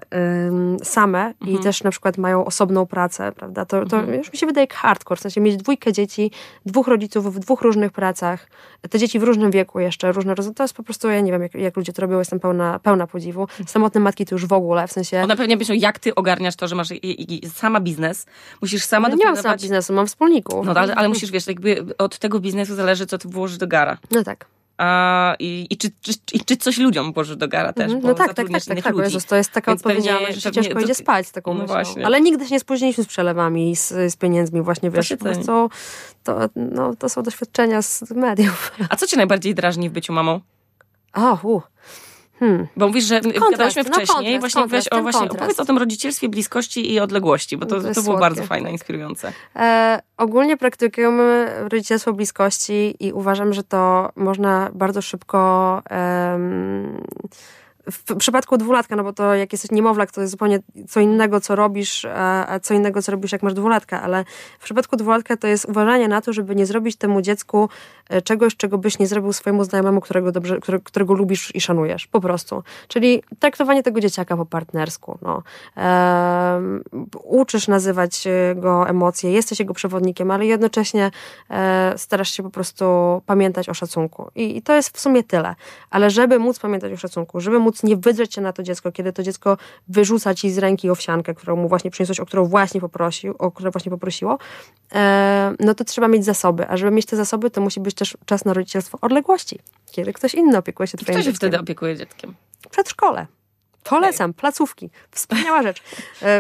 same i mhm. też na przykład mają osobną pracę, prawda? To, to mhm. już mi się wydaje jak hardcore, w sensie mieć dwójkę dzieci, dwóch rodziców w dwóch różnych pracach, te dzieci w różnym wieku jeszcze, różne roz... to jest po prostu, ja nie wiem, jak, jak ludzie to robią, jestem pełna, pełna podziwu. Samotne matki to już w ogóle, w sensie... Ona pewnie myślą, jak ty ogarniasz to, że masz i, i, sama biznes, musisz sama... No nie doprowadzić... mam sama biznesu, mam wspólników. No ale, ale musisz, wiesz, jakby od tego biznesu zależy, co ty włożysz do gara. No tak. A, i, i, czy, czy, i czy coś ludziom włożysz do gara też, bo no tak, tak, tak, tak, tak, Jezus, to jest taka więc odpowiedzialność, pewnie, że ciężko to, idzie spać z taką no myślą. Właśnie. Ale nigdy się nie spóźniliśmy z przelewami, z, z pieniędzmi właśnie, wiesz, to, po prostu, to, no, to są doświadczenia z mediów. A co cię najbardziej drażni w byciu mamą? O, u. Hmm. Bo mówisz, że gadałyśmy wcześniej, no kontrast, właśnie, kontrast, o, właśnie opowiedz o tym rodzicielstwie, bliskości i odległości, bo to, to, to było bardzo fajne, inspirujące. E, ogólnie praktykujemy rodzicielstwo bliskości i uważam, że to można bardzo szybko... Em, w przypadku dwulatka, no bo to jak jesteś niemowlak, to jest zupełnie co innego, co robisz, a co innego, co robisz, jak masz dwulatka, ale w przypadku dwulatka to jest uważanie na to, żeby nie zrobić temu dziecku czegoś, czego byś nie zrobił swojemu znajomemu, którego, dobrze, którego, którego lubisz i szanujesz, po prostu. Czyli traktowanie tego dzieciaka po partnersku. No. Um, uczysz nazywać go emocje, jesteś jego przewodnikiem, ale jednocześnie e, starasz się po prostu pamiętać o szacunku. I, I to jest w sumie tyle. Ale żeby móc pamiętać o szacunku, żeby móc nie wydrzeć się na to dziecko, kiedy to dziecko wyrzuca ci z ręki owsiankę, którą mu właśnie przyniosłeś, o którą właśnie poprosił, o którą właśnie poprosiło, e, no to trzeba mieć zasoby. A żeby mieć te zasoby, to musi być też czas na rodzicielstwo odległości, kiedy ktoś inny opiekuje się twoim dzieckiem. Kto się wtedy opiekuje dzieckiem? Przedszkole. Polecam, placówki. Wspaniała rzecz.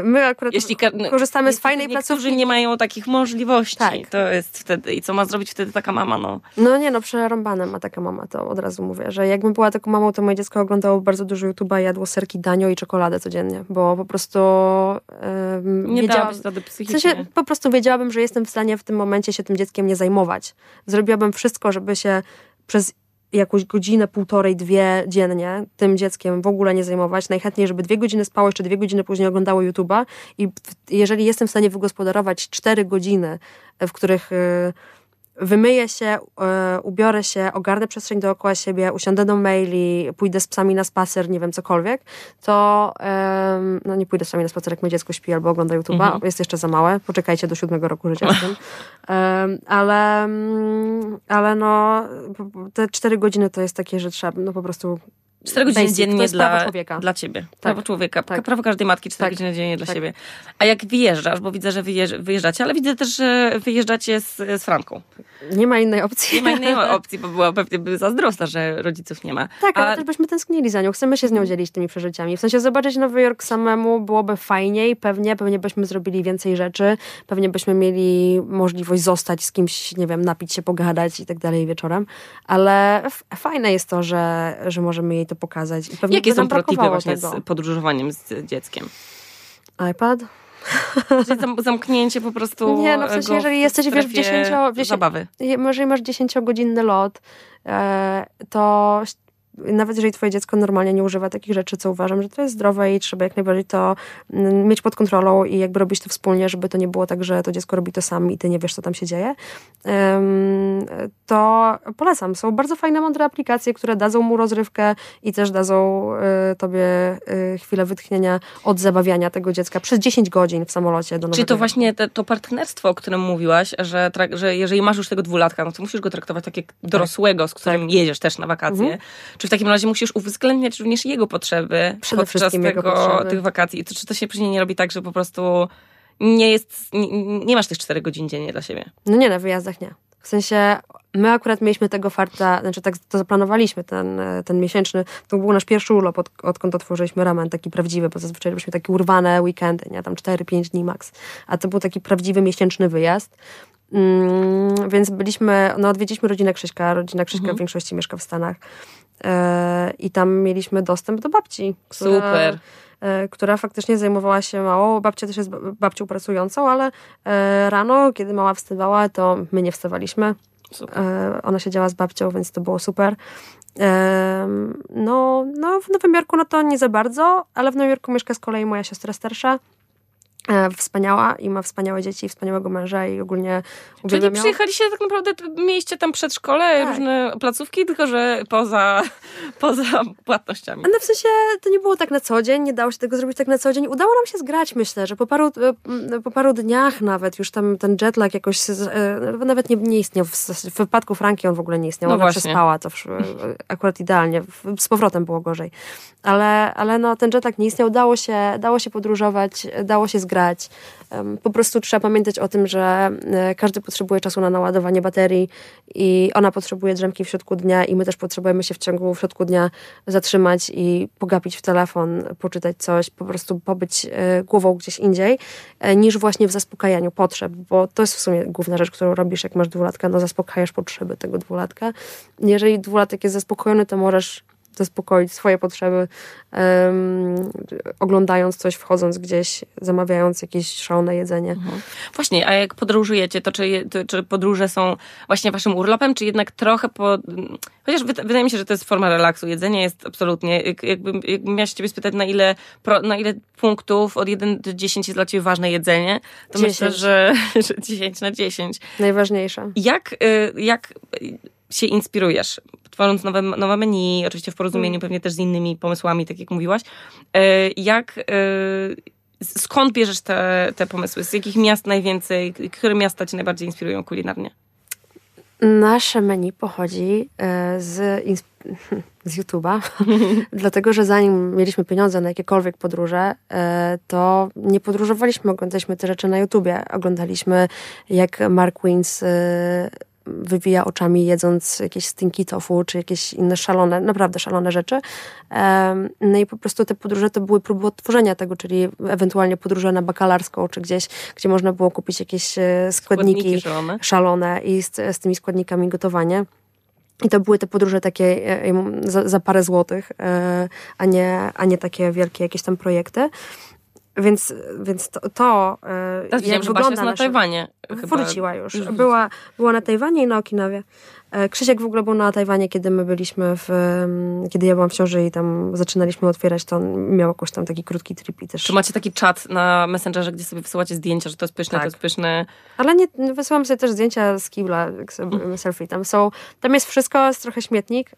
My akurat jeśli, korzystamy jeśli z fajnej placówki. Którzy nie mają takich możliwości. Tak. To jest wtedy. I co ma zrobić wtedy taka mama? No, no nie, no przerąbane ma taka mama, to od razu mówię, że jakbym była taką mamą, to moje dziecko oglądało bardzo dużo YouTube'a, jadło serki Danio i czekoladę codziennie, bo po prostu um, nie wiedziałam... Wtedy psychicznie. W sensie, po prostu wiedziałabym, że jestem w stanie w tym momencie się tym dzieckiem nie zajmować. Zrobiłabym wszystko, żeby się przez jakąś godzinę, półtorej, dwie dziennie tym dzieckiem w ogóle nie zajmować. Najchętniej, żeby dwie godziny spało, jeszcze dwie godziny później oglądało YouTube'a i jeżeli jestem w stanie wygospodarować cztery godziny, w których wymyję się, ubiorę się, ogarnę przestrzeń dookoła siebie, usiądę do maili, pójdę z psami na spacer, nie wiem, cokolwiek, to no nie pójdę z psami na spacer, jak moje dziecko śpi albo ogląda YouTube'a, mhm. jest jeszcze za małe, poczekajcie do siódmego roku życia z tym. Ale, ale no, te cztery godziny to jest takie, że trzeba no po prostu... cztery godziny dziennie dla, dla ciebie. Tak. Prawo człowieka. Tak. Prawo każdej matki cztery tak. godziny dziennie dla tak. siebie. A jak wyjeżdżasz, bo widzę, że wyjeżdżacie, ale widzę też, że wyjeżdżacie z, z Franką. Nie ma innej opcji. Nie ma innej opcji, bo była pewnie zazdrosna, że rodziców nie ma. Tak, ale A... też byśmy tęsknili za nią. Chcemy się z nią dzielić tymi przeżyciami. W sensie zobaczyć Nowy Jork samemu byłoby fajniej, pewnie. Pewnie byśmy zrobili więcej rzeczy. Pewnie byśmy mieli możliwość zostać z kimś, nie wiem, napić się, pogadać i tak dalej wieczorem. Ale f- fajne jest to, że, że możemy jej to pokazać. I pewnie jakie są pro tipy właśnie z podróżowaniem z dzieckiem? iPad? Zamknięcie po prostu. Nie, no w sensie, jeżeli jesteś, wiesz, w dziesięcio... zabawy. Jeżeli masz dziesięciogodzinny lot, to nawet jeżeli twoje dziecko normalnie nie używa takich rzeczy, co uważam, że to jest zdrowe i trzeba jak najbardziej to mieć pod kontrolą i jakby robić to wspólnie, żeby to nie było tak, że to dziecko robi to sam i ty nie wiesz, co tam się dzieje, to polecam. Są bardzo fajne, mądre aplikacje, które dadzą mu rozrywkę i też dadzą tobie chwilę wytchnienia od zabawiania tego dziecka przez dziesięć godzin w samolocie. Do Czyli to właśnie te, to partnerstwo, o którym mówiłaś, że, trak- że jeżeli masz już tego dwulatka, no to musisz go traktować tak jak dorosłego, z którym tak. jedziesz też na wakacje. Mhm. Czy w takim razie musisz uwzględniać również jego potrzeby Przede podczas tego, jego potrzeby. tych wakacji? Czy to się później nie robi tak, że po prostu nie jest, nie, nie masz tych czterech godzin dziennie dla siebie? No nie, na wyjazdach nie. W sensie my akurat mieliśmy tego farta, znaczy tak to zaplanowaliśmy ten, ten miesięczny, to był nasz pierwszy urlop, od, odkąd otworzyliśmy ramen, taki prawdziwy, bo zazwyczaj robiliśmy takie urwane weekendy, nie? Tam cztery pięć dni maks. A to był taki prawdziwy miesięczny wyjazd. Mm, więc byliśmy, no odwiedziliśmy rodzinę Krzyśka. Rodzina Krzyśka mhm. w większości mieszka w Stanach. I tam mieliśmy dostęp do babci, która, Super. która faktycznie zajmowała się małą. Babcia też jest babcią pracującą, ale rano, kiedy mała wstawała, to my nie wstawaliśmy. Super. Ona siedziała z babcią, więc to było super. No, no w Nowym Jorku no to nie za bardzo, ale w Nowym Jorku mieszka z kolei moja siostra starsza, wspaniała i ma wspaniałe dzieci i wspaniałego męża i ogólnie uwielbiam. Czyli przyjechaliście tak naprawdę, mieliście tam przedszkole, tak. różne placówki, tylko że poza, poza płatnościami. No w sensie to nie było tak na co dzień, nie dało się tego zrobić tak na co dzień. Udało nam się zgrać, myślę, że po paru, po paru dniach nawet już tam ten jetlag jakoś nawet nie, nie istniał. W, w wypadku Franki on w ogóle nie istniał. No Ona właśnie. przespała to akurat idealnie. Z powrotem było gorzej. Ale, ale no ten jetlag nie istniał. Dało się, dało się podróżować, dało się zgrać. Po prostu trzeba pamiętać o tym, że każdy potrzebuje czasu na naładowanie baterii i ona potrzebuje drzemki w środku dnia i my też potrzebujemy się w ciągu w środku dnia zatrzymać i pogapić w telefon, poczytać coś, po prostu pobyć głową gdzieś indziej, niż właśnie w zaspokajaniu potrzeb, bo to jest w sumie główna rzecz, którą robisz, jak masz dwulatka, no zaspokajasz potrzeby tego dwulatka. Jeżeli dwulatek jest zaspokojony, to możesz zaspokoić swoje potrzeby, um, oglądając coś, wchodząc gdzieś, zamawiając jakieś szalone jedzenie. Mhm. Właśnie, a jak podróżujecie, to czy, to czy podróże są właśnie waszym urlopem, czy jednak trochę po... Chociaż wydaje mi się, że to jest forma relaksu. Jedzenie jest absolutnie... Jakbym, jakbym miała się ciebie spytać, na ile, pro, na ile punktów od jeden do dziesięciu jest dla ciebie ważne jedzenie, to dziesięć. Myślę, że, że dziesięć na dziesięć. Najważniejsze. Jak... jak się inspirujesz, tworząc nowe, nowe menu, oczywiście w porozumieniu mm. pewnie też z innymi pomysłami, tak jak mówiłaś. Jak, skąd bierzesz te, te pomysły? Z jakich miast najwięcej? Które miasta cię najbardziej inspirują kulinarnie? Nasze menu pochodzi z, z YouTube'a, dlatego, że zanim mieliśmy pieniądze na jakiekolwiek podróże, to nie podróżowaliśmy, oglądaliśmy te rzeczy na YouTubie. Oglądaliśmy, jak Mark Wins wywija oczami, jedząc jakieś stinky tofu, czy jakieś inne szalone, naprawdę szalone rzeczy. No i po prostu te podróże to były próby odtworzenia tego, czyli ewentualnie podróże na bakalarską, czy gdzieś, gdzie można było kupić jakieś składniki, składniki szalone. szalone i z, z tymi składnikami gotowanie. I to były te podróże takie za, za parę złotych, a nie, a nie takie wielkie jakieś tam projekty. Więc, więc to, to ja jak że wygląda... Basia na Tajwanie. Wróciła już. już. Była, była na Tajwanie i na Okinawie. Krzysiek w ogóle był na Tajwanie, kiedy my byliśmy w... Kiedy ja byłam w ciąży i tam zaczynaliśmy otwierać, to on miał jakoś tam taki krótki trip i też... Czy macie taki czat na Messengerze, gdzie sobie wysyłacie zdjęcia, że to jest pyszne, tak. to jest pyszne? Ale nie, wysyłam sobie też zdjęcia z kibla, jak sobie mm. selfie tam są. Tam jest wszystko, jest trochę śmietnik.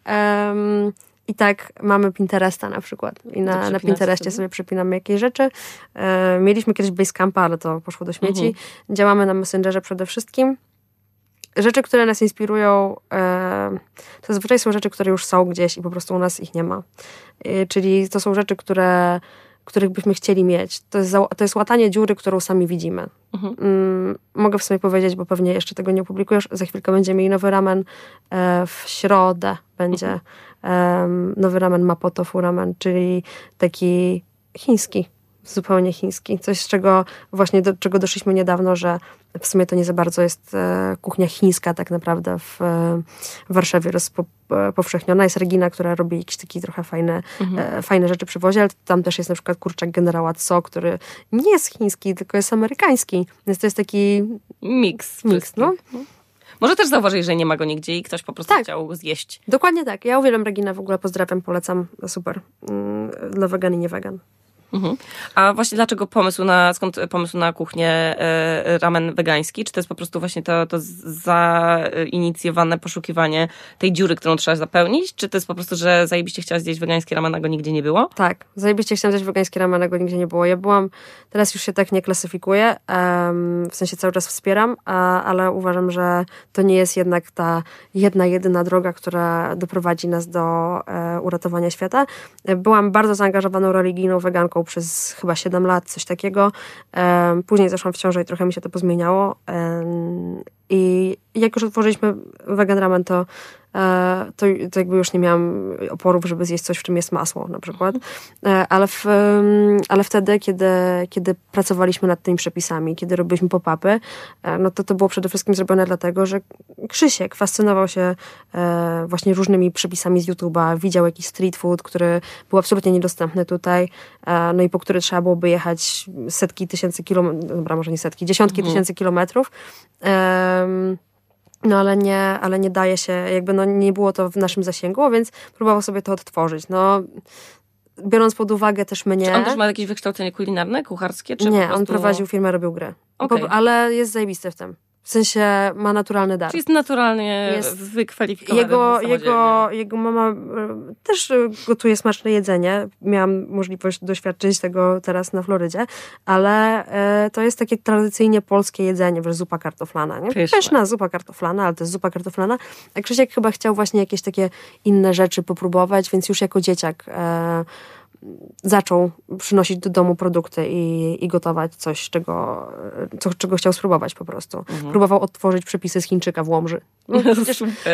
Um, I tak mamy Pinteresta na przykład. I na, na Pinterestie sobie? sobie przypinamy jakieś rzeczy. E, mieliśmy kiedyś Basecampa, ale to poszło do śmieci. Mhm. Działamy na Messengerze przede wszystkim. Rzeczy, które nas inspirują, e, to zazwyczaj są rzeczy, które już są gdzieś i po prostu u nas ich nie ma. E, czyli to są rzeczy, które, których byśmy chcieli mieć. To jest, za, to jest łatanie dziury, którą sami widzimy. Mhm. Mm, mogę w sumie powiedzieć, bo pewnie jeszcze tego nie opublikujesz. Za chwilkę będziemy mieli nowy ramen. E, w środę będzie... Mhm. Um, nowy ramen Mapo Tofu ramen, czyli taki chiński zupełnie chiński. Coś, z czego właśnie do czego doszliśmy niedawno, że w sumie to nie za bardzo jest e, kuchnia chińska tak naprawdę w, w Warszawie rozpowszechniona. Jest Regina, która robi jakieś takie trochę fajne, mhm. e, fajne rzeczy przy wozie, ale tam też jest na przykład kurczak generała Tso, który nie jest chiński, tylko jest amerykański. Więc to jest taki miks. miks no. Może też zauważyć, że nie ma go nigdzie i ktoś po prostu tak. chciał zjeść. Dokładnie tak. Ja uwielbiam Reginę, w ogóle pozdrawiam, polecam. Super. Dla wegan i nie wegan. Mhm. A właśnie dlaczego pomysł na, skąd pomysł na kuchnię e, ramen wegański? Czy to jest po prostu właśnie to, to zainicjowane poszukiwanie tej dziury, którą trzeba zapełnić? Czy to jest po prostu, że zajebiście chciała zjeść wegańskie ramen, a go nigdzie nie było? Tak, zajebiście chciałam zjeść wegańskie ramen, a go nigdzie nie było. Ja byłam, teraz już się tak nie klasyfikuję, em, w sensie cały czas wspieram, a, ale uważam, że to nie jest jednak ta jedna, jedyna droga, która doprowadzi nas do e, uratowania świata. Byłam bardzo zaangażowaną religijną weganką przez chyba siedem lat, coś takiego. Później zeszłam w ciążę i trochę mi się to pozmieniało. I jak już otworzyliśmy Vegan Ramen, to, to, to jakby już nie miałam oporów, żeby zjeść coś, w czym jest masło na przykład. Ale, w, ale wtedy, kiedy, kiedy pracowaliśmy nad tymi przepisami, kiedy robiliśmy pop-upy, no to to było przede wszystkim zrobione dlatego, że Krzysiek fascynował się właśnie różnymi przepisami z YouTube'a, widział jakiś street food, który był absolutnie niedostępny tutaj, no i po który trzeba byłoby jechać setki tysięcy kilometrów, dobra, może nie setki, dziesiątki mhm. tysięcy kilometrów. No ale nie, ale nie daje się, jakby no nie było to w naszym zasięgu, więc próbował sobie to odtworzyć. No, biorąc pod uwagę też mnie... Czy on też ma jakieś wykształcenie kulinarne, kucharskie? Czy nie, prostu... on prowadził firmę, robił gry. Okay. Po, ale jest zajebisty w tym. W sensie ma naturalny dar. Czyli jest naturalnie jest wykwalifikowany. Jego, jego, jego mama też gotuje smaczne jedzenie. Miałam możliwość doświadczyć tego teraz na Florydzie, ale y, to jest takie tradycyjnie polskie jedzenie, wiesz, zupa kartoflana. Nie? Pyszna zupa kartoflana, ale to jest zupa kartoflana. A Krzysiek chyba chciał właśnie jakieś takie inne rzeczy popróbować, więc już jako dzieciak y, zaczął przynosić do domu produkty i, i gotować coś, czego, co, czego chciał spróbować po prostu. Mhm. Próbował odtworzyć przepisy z Chińczyka w Łomży. No,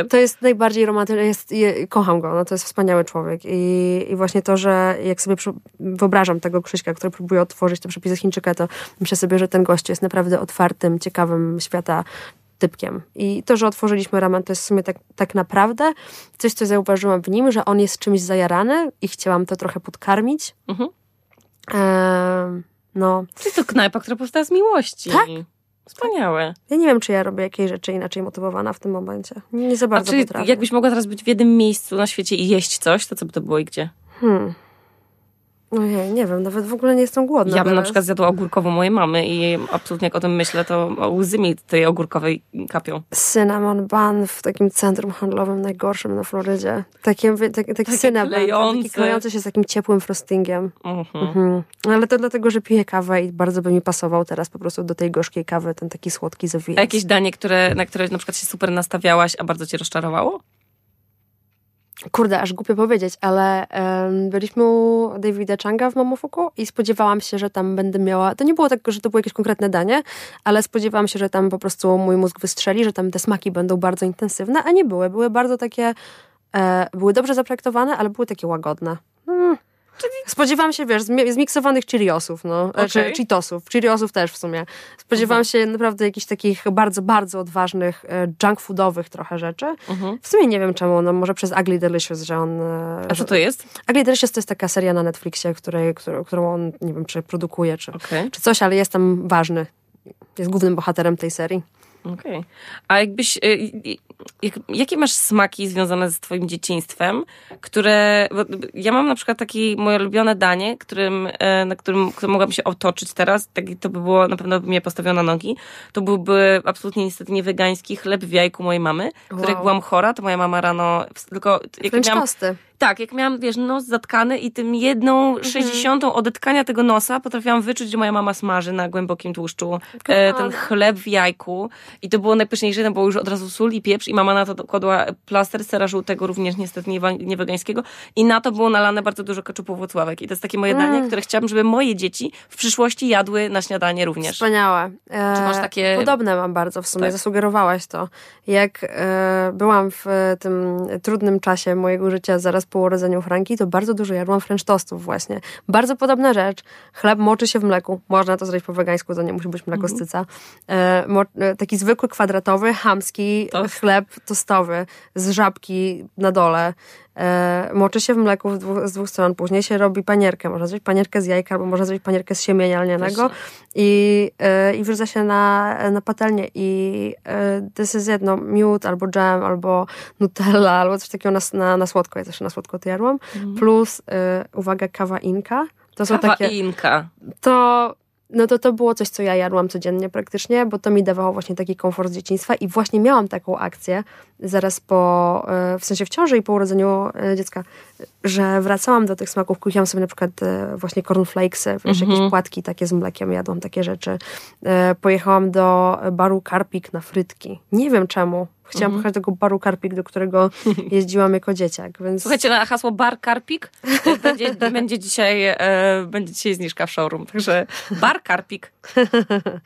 to jest najbardziej romantyczne. Jest, je, kocham go, no to jest wspaniały człowiek. I, i właśnie to, że jak sobie przy, wyobrażam tego Krzyśka, który próbuje odtworzyć te przepisy z Chińczyka, to myślę sobie, że ten gość jest naprawdę otwartym, ciekawym świata typkiem. I to, że otworzyliśmy ramen, to jest w sumie tak, tak naprawdę coś, co zauważyłam w nim, że on jest czymś zajarany i chciałam to trochę podkarmić. Mhm. E, no. Czyli to knajpa, która powstała z miłości. Tak? Wspaniałe. Ja nie wiem, czy ja robię jakieś rzeczy inaczej motywowana w tym momencie. Nie za bardzo. A czyli potrafię. Jakbyś mogła teraz być w jednym miejscu na świecie i jeść coś, to co by to było i gdzie? Hmm. Ojej, nie wiem, nawet w ogóle nie jestem głodna. Ja bym teraz. na przykład zjadła ogórkową mojej mamy i absolutnie jak o tym myślę, to łzy mi tej ogórkowej kapią. Cinnamon bun w takim centrum handlowym najgorszym na Florydzie. Takie, tak, taki cinnamon bun, taki klejący się z takim ciepłym frostingiem. Uh-huh. Mhm. Ale to dlatego, że piję kawę i bardzo by mi pasował teraz po prostu do tej gorzkiej kawy ten taki słodki zawijek. A jakieś danie, które, na które na przykład się super nastawiałaś, a bardzo cię rozczarowało? Kurde, aż głupio powiedzieć, ale um, byliśmy u Davida Changa w Mamufuku i spodziewałam się, że tam będę miała... To nie było tak, że to było jakieś konkretne danie, ale spodziewałam się, że tam po prostu mój mózg wystrzeli, że tam te smaki będą bardzo intensywne, a nie były. Były bardzo takie... E, były dobrze zapraktowane, ale były takie łagodne. Hmm. Czyli... Spodziewałam się, wiesz, zmiksowanych Cheeriosów, no, okay. czy Cheetosów, Cheeriosów też w sumie. Spodziewałam uh-huh. się naprawdę jakichś takich bardzo, bardzo odważnych, junk foodowych trochę rzeczy. Uh-huh. W sumie nie wiem czemu, no może przez Ugly Delicious, że on... A co to jest? Ugly Delicious to jest taka seria na Netflixie, której, którą on, nie wiem, czy produkuje, czy, okay. czy coś, ale jest tam ważny. Jest głównym bohaterem tej serii. Okej. Okay. A jakbyś... Jak, jakie masz smaki związane z twoim dzieciństwem, które... Ja mam na przykład takie moje ulubione danie, którym, na którym które mogłabym się otoczyć teraz, tak, to by było, na pewno by mnie postawiono na nogi, to byłby absolutnie niestety niewegański chleb w jajku mojej mamy, wow. Który jak byłam chora, to moja mama rano... tylko jak French miałam, tosty. Tak, jak miałam, wiesz, nos zatkany i tym jedną sześćdziesiątą mhm. odetkania tego nosa potrafiłam wyczuć, że moja mama smaży na głębokim tłuszczu e, ten chleb w jajku i to było najpyszniejsze, to było już od razu sól i pieprz i mama na to kładła plaster sera żółtego, również niestety niewegańskiego i na to było nalane bardzo dużo keczupu włocławek i to jest takie moje mm. danie, które chciałabym, żeby moje dzieci w przyszłości jadły na śniadanie również. Wspaniałe. E, Czy masz takie... Podobne mam bardzo w sumie, tak. Zasugerowałaś to. Jak e, byłam w tym trudnym czasie mojego życia zaraz zaraz po urodzeniu Franki, to bardzo dużo jadłam french toastów właśnie. Bardzo podobna rzecz. Chleb moczy się w mleku. Można to zrobić po wegańsku, to nie musi być mleko z cyca. E, mo- taki zwykły, kwadratowy, chamski Tost. chleb tostowy z żabki na dole. E, moczy się w mleku w dwóch, z dwóch stron. Później się robi panierkę. Można zrobić panierkę z jajka, albo można zrobić panierkę z siemienia lnianego. I, e, i wrzuca się na, na patelnię. I e, this is jedno, miód, albo dżem, albo nutella, albo coś takiego na, na, na słodko. Ja też na słodko to jadłam. Mhm. Plus, e, uwaga, kawa inka. To są kawa takie, inka. To... No to to było coś, co ja jadłam codziennie praktycznie, bo to mi dawało właśnie taki komfort z dzieciństwa i właśnie miałam taką akcję zaraz po, w sensie w ciąży i po urodzeniu dziecka, że wracałam do tych smaków, kupiłam sobie na przykład właśnie cornflakesy, wiesz, mhm. jakieś płatki takie z mlekiem, jadłam takie rzeczy. Pojechałam do baru Karpik na frytki. Nie wiem czemu. Chciałam mhm. pojechać do tego baru Karpik, do którego jeździłam jako dzieciak. Więc... Słuchajcie, na hasło Bar Karpik będzie, będzie, dzisiaj, e, będzie dzisiaj zniżka w Showroom. Także Bar Karpik.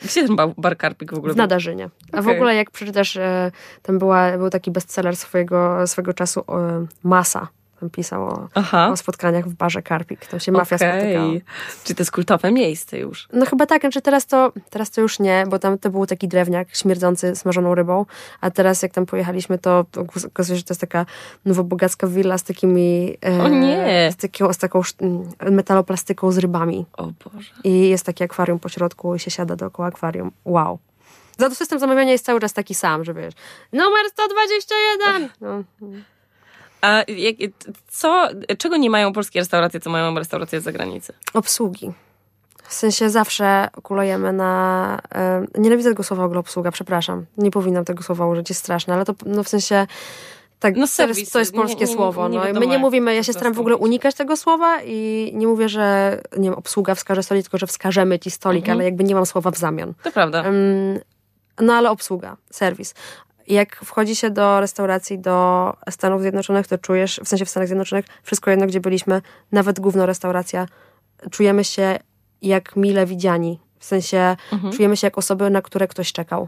Gdzie ten Bar Karpik w ogóle? W Nadarzynie. A okay. w ogóle jak przeczytasz, e, tam była, był taki bestseller swojego, swojego czasu e, Masa. Tam pisał o, o spotkaniach w barze Karpik. Tam się mafia okay. spotykała. Czy to jest kultowe miejsce już? No chyba tak, znaczy teraz to, teraz to już nie, bo tam to był taki drewniak śmierdzący smażoną rybą, a teraz jak tam pojechaliśmy, to okazuje się, że to jest taka nowobogacka willa z takimi... E, o nie! Z, takiego, z taką metaloplastyką z rybami. O Boże. I jest takie akwarium po środku i się siada dookoła akwarium. Wow. Za to system zamawiania jest cały czas taki sam, że wiesz, numer sto dwadzieścia jeden! No... A jak, co, czego nie mają polskie restauracje, co mają restauracje z zagranicy? Obsługi. W sensie zawsze kulejemy na... Yy, nienawidzę tego słowa w ogóle obsługa, przepraszam. Nie powinnam tego słowa użyć, jest straszne, ale to no w sensie... Tak, no serwis, to jest polskie nie, nie, słowo. Nie, nie, nie no. My nie mówimy, ja się staram w ogóle unikać tego słowa i nie mówię, że nie wiem, obsługa wskaże stolik, tylko że wskażemy ci stolik, mhm. ale jakby nie mam słowa w zamian. To prawda. Ym, no ale obsługa, serwis. Jak wchodzi się do restauracji do Stanów Zjednoczonych, to czujesz, w sensie w Stanach Zjednoczonych, wszystko jedno, gdzie byliśmy, nawet gówno restauracja, czujemy się jak mile widziani. W sensie mhm. czujemy się jak osoby, na które ktoś czekał.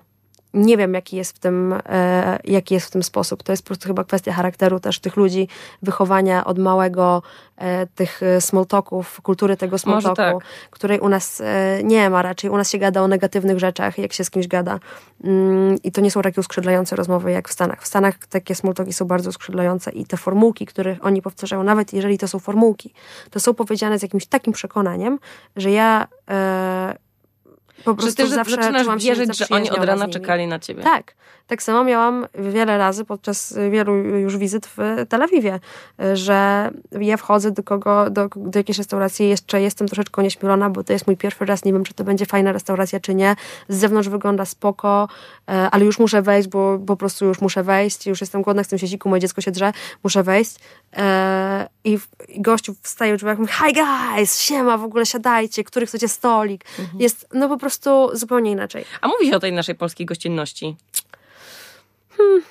Nie wiem, jaki jest w tym, e, jaki jest w tym sposób. To jest po prostu chyba kwestia charakteru też tych ludzi, wychowania od małego, e, tych small talków, kultury tego small talku, tak. której u nas e, nie ma raczej. U nas się gada o negatywnych rzeczach, jak się z kimś gada. Mm, I to nie są takie uskrzydlające rozmowy jak w Stanach. W Stanach takie small talki są bardzo uskrzydlające i te formułki, których oni powtarzają, nawet jeżeli to są formułki, to są powiedziane z jakimś takim przekonaniem, że ja... E, Po prostu ty, że zaczynasz wierzyć, że oni od rana czekali na ciebie. Tak. Tak samo miałam wiele razy podczas wielu już wizyt w Tel Awiwie, że ja wchodzę do kogo, do, do jakiejś restauracji, jeszcze jestem troszeczkę nieśmielona, bo to jest mój pierwszy raz, nie wiem, czy to będzie fajna restauracja, czy nie. Z zewnątrz wygląda spoko, ale już muszę wejść, bo po prostu już muszę wejść, już jestem głodna, chcę się siku, moje dziecko się drze, muszę wejść. I gościu wstaje w drzwiach i mówi, hi guys, siema, w ogóle siadajcie, który chcecie stolik. Mhm. Jest, no po prostu zupełnie inaczej. A mówi się o tej naszej polskiej gościnności. Hmm.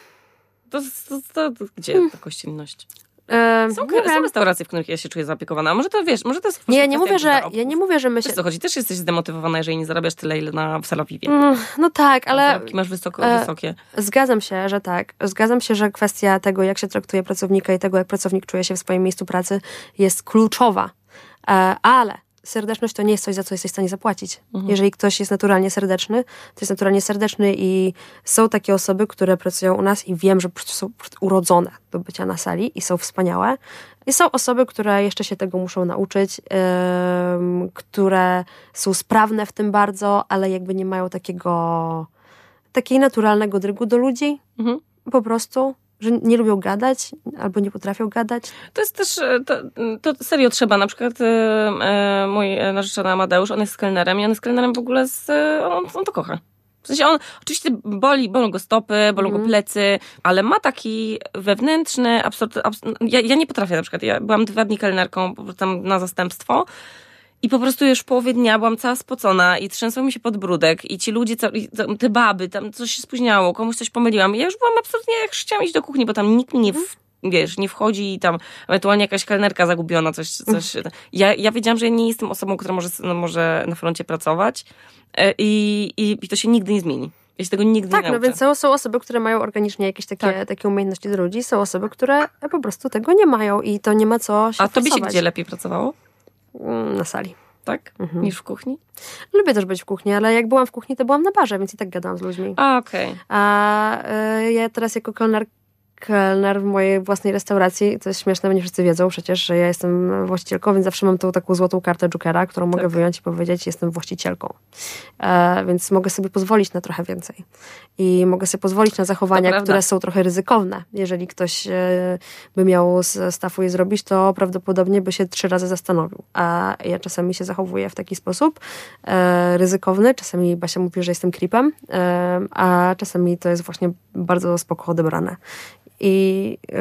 To, to, to, to gdzie hmm. ta gościnność? Ehm, są, są restauracje, w których ja się czuję zaopiekowana. Może to wiesz, może to jest... Nie, nie mówię, że, ja nie mówię, że my się... Wiesz co chodzi, też jesteś zdemotywowana, jeżeli nie zarabiasz tyle, ile na, w Tel Awiwie. Mm, no tak, ale... Zarobki masz wysoko, e, wysokie. Zgadzam się, że tak. Zgadzam się, że kwestia tego, jak się traktuje pracownika i tego, jak pracownik czuje się w swoim miejscu pracy, jest kluczowa. E, ale... Serdeczność to nie jest coś, za co jesteś w stanie zapłacić. Mhm. Jeżeli ktoś jest naturalnie serdeczny, to jest naturalnie serdeczny i są takie osoby, które pracują u nas i wiem, że po prostu są urodzone do bycia na sali i są wspaniałe. I są osoby, które jeszcze się tego muszą nauczyć, yy, które są sprawne w tym bardzo, ale jakby nie mają takiego takiej naturalnego drygu do ludzi. Mhm. Po prostu... Że nie lubią gadać, albo nie potrafią gadać. To jest też, to, to serio trzeba, na przykład e, mój narzeczony Amadeusz, on jest kelnerem i on jest kelnerem w ogóle, z, on, on to kocha. W sensie on, oczywiście boli, bolą go stopy, bolą mm. go plecy, ale ma taki wewnętrzny, absurd, absurd, ja, ja nie potrafię na przykład, ja byłam dwa dni kelnerką tam na zastępstwo, i po prostu już w połowie dnia byłam cała spocona i trzęsł mi się podbródek i ci ludzie, te baby, tam coś się spóźniało, komuś coś pomyliłam. I ja już byłam absolutnie, jak chciałam iść do kuchni, bo tam nikt nie, w, wiesz, nie wchodzi i tam ewentualnie jakaś kelnerka zagubiona, coś. coś. Ja, ja wiedziałam, że ja nie jestem osobą, która może, no, może na froncie pracować i, i, i to się nigdy nie zmieni. Ja się tego nigdy tak, nie nauczę. Tak, no więc są, są osoby, które mają organicznie jakieś takie, tak. takie umiejętności do ludzi, są osoby, które po prostu tego nie mają i to nie ma co się A tobie forsować. Się gdzie lepiej pracowało? Na sali. Tak? Mhm. Niż w kuchni? Lubię też być w kuchni, ale jak byłam w kuchni, to byłam na barze, więc i tak gadałam z ludźmi. A, okej. Okay. A y, ja teraz jako kelner, kelner w mojej własnej restauracji, to jest śmieszne, bo nie wszyscy wiedzą przecież, że ja jestem właścicielką, więc zawsze mam tą taką złotą kartę jokera, którą mogę tak. wyjąć i powiedzieć, jestem właścicielką. E, więc mogę sobie pozwolić na trochę więcej. I mogę sobie pozwolić na zachowania, które są trochę ryzykowne. Jeżeli ktoś e, by miał z staffu je zrobić, to prawdopodobnie by się trzy razy zastanowił. A ja czasami się zachowuję w taki sposób e, ryzykowny. Czasami Basia mówi, że jestem creepem, e, a czasami to jest właśnie bardzo spoko odebrane. I yy,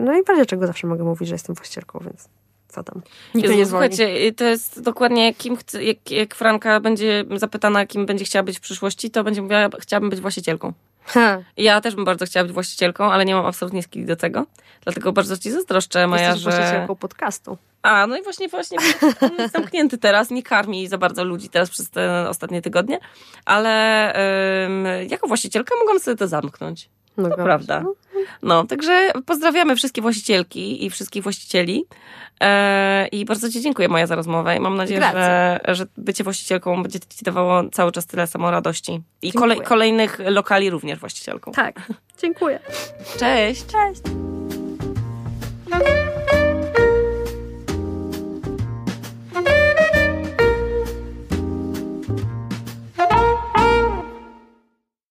no i bardziej czego zawsze mogę mówić, że jestem właścicielką, więc co tam? Nikt Jezu, nie dzwoni. Słuchajcie, to jest dokładnie kim chce, jak, jak Franka będzie zapytana, kim będzie chciała być w przyszłości, to będzie mówiła, chciałabym być właścicielką. Ha. Ja też bym bardzo chciała być właścicielką, ale nie mam absolutnie skilli do tego, dlatego bardzo ci zazdroszczę, Maja, Jesteś że... Jesteś właścicielką podcastu. A, no i właśnie, właśnie on jest zamknięty teraz, nie karmi za bardzo ludzi teraz przez te ostatnie tygodnie, ale yy, jako właścicielka mogłam sobie to zamknąć. No to prawda. No, także pozdrawiamy wszystkie właścicielki i wszystkich właścicieli e, i bardzo ci dziękuję, Maja, za rozmowę i mam nadzieję, że, że bycie właścicielką będzie ci dawało cały czas tyle samo radości i kolej, kolejnych lokali również właścicielką. Tak, dziękuję. Cześć. Cześć.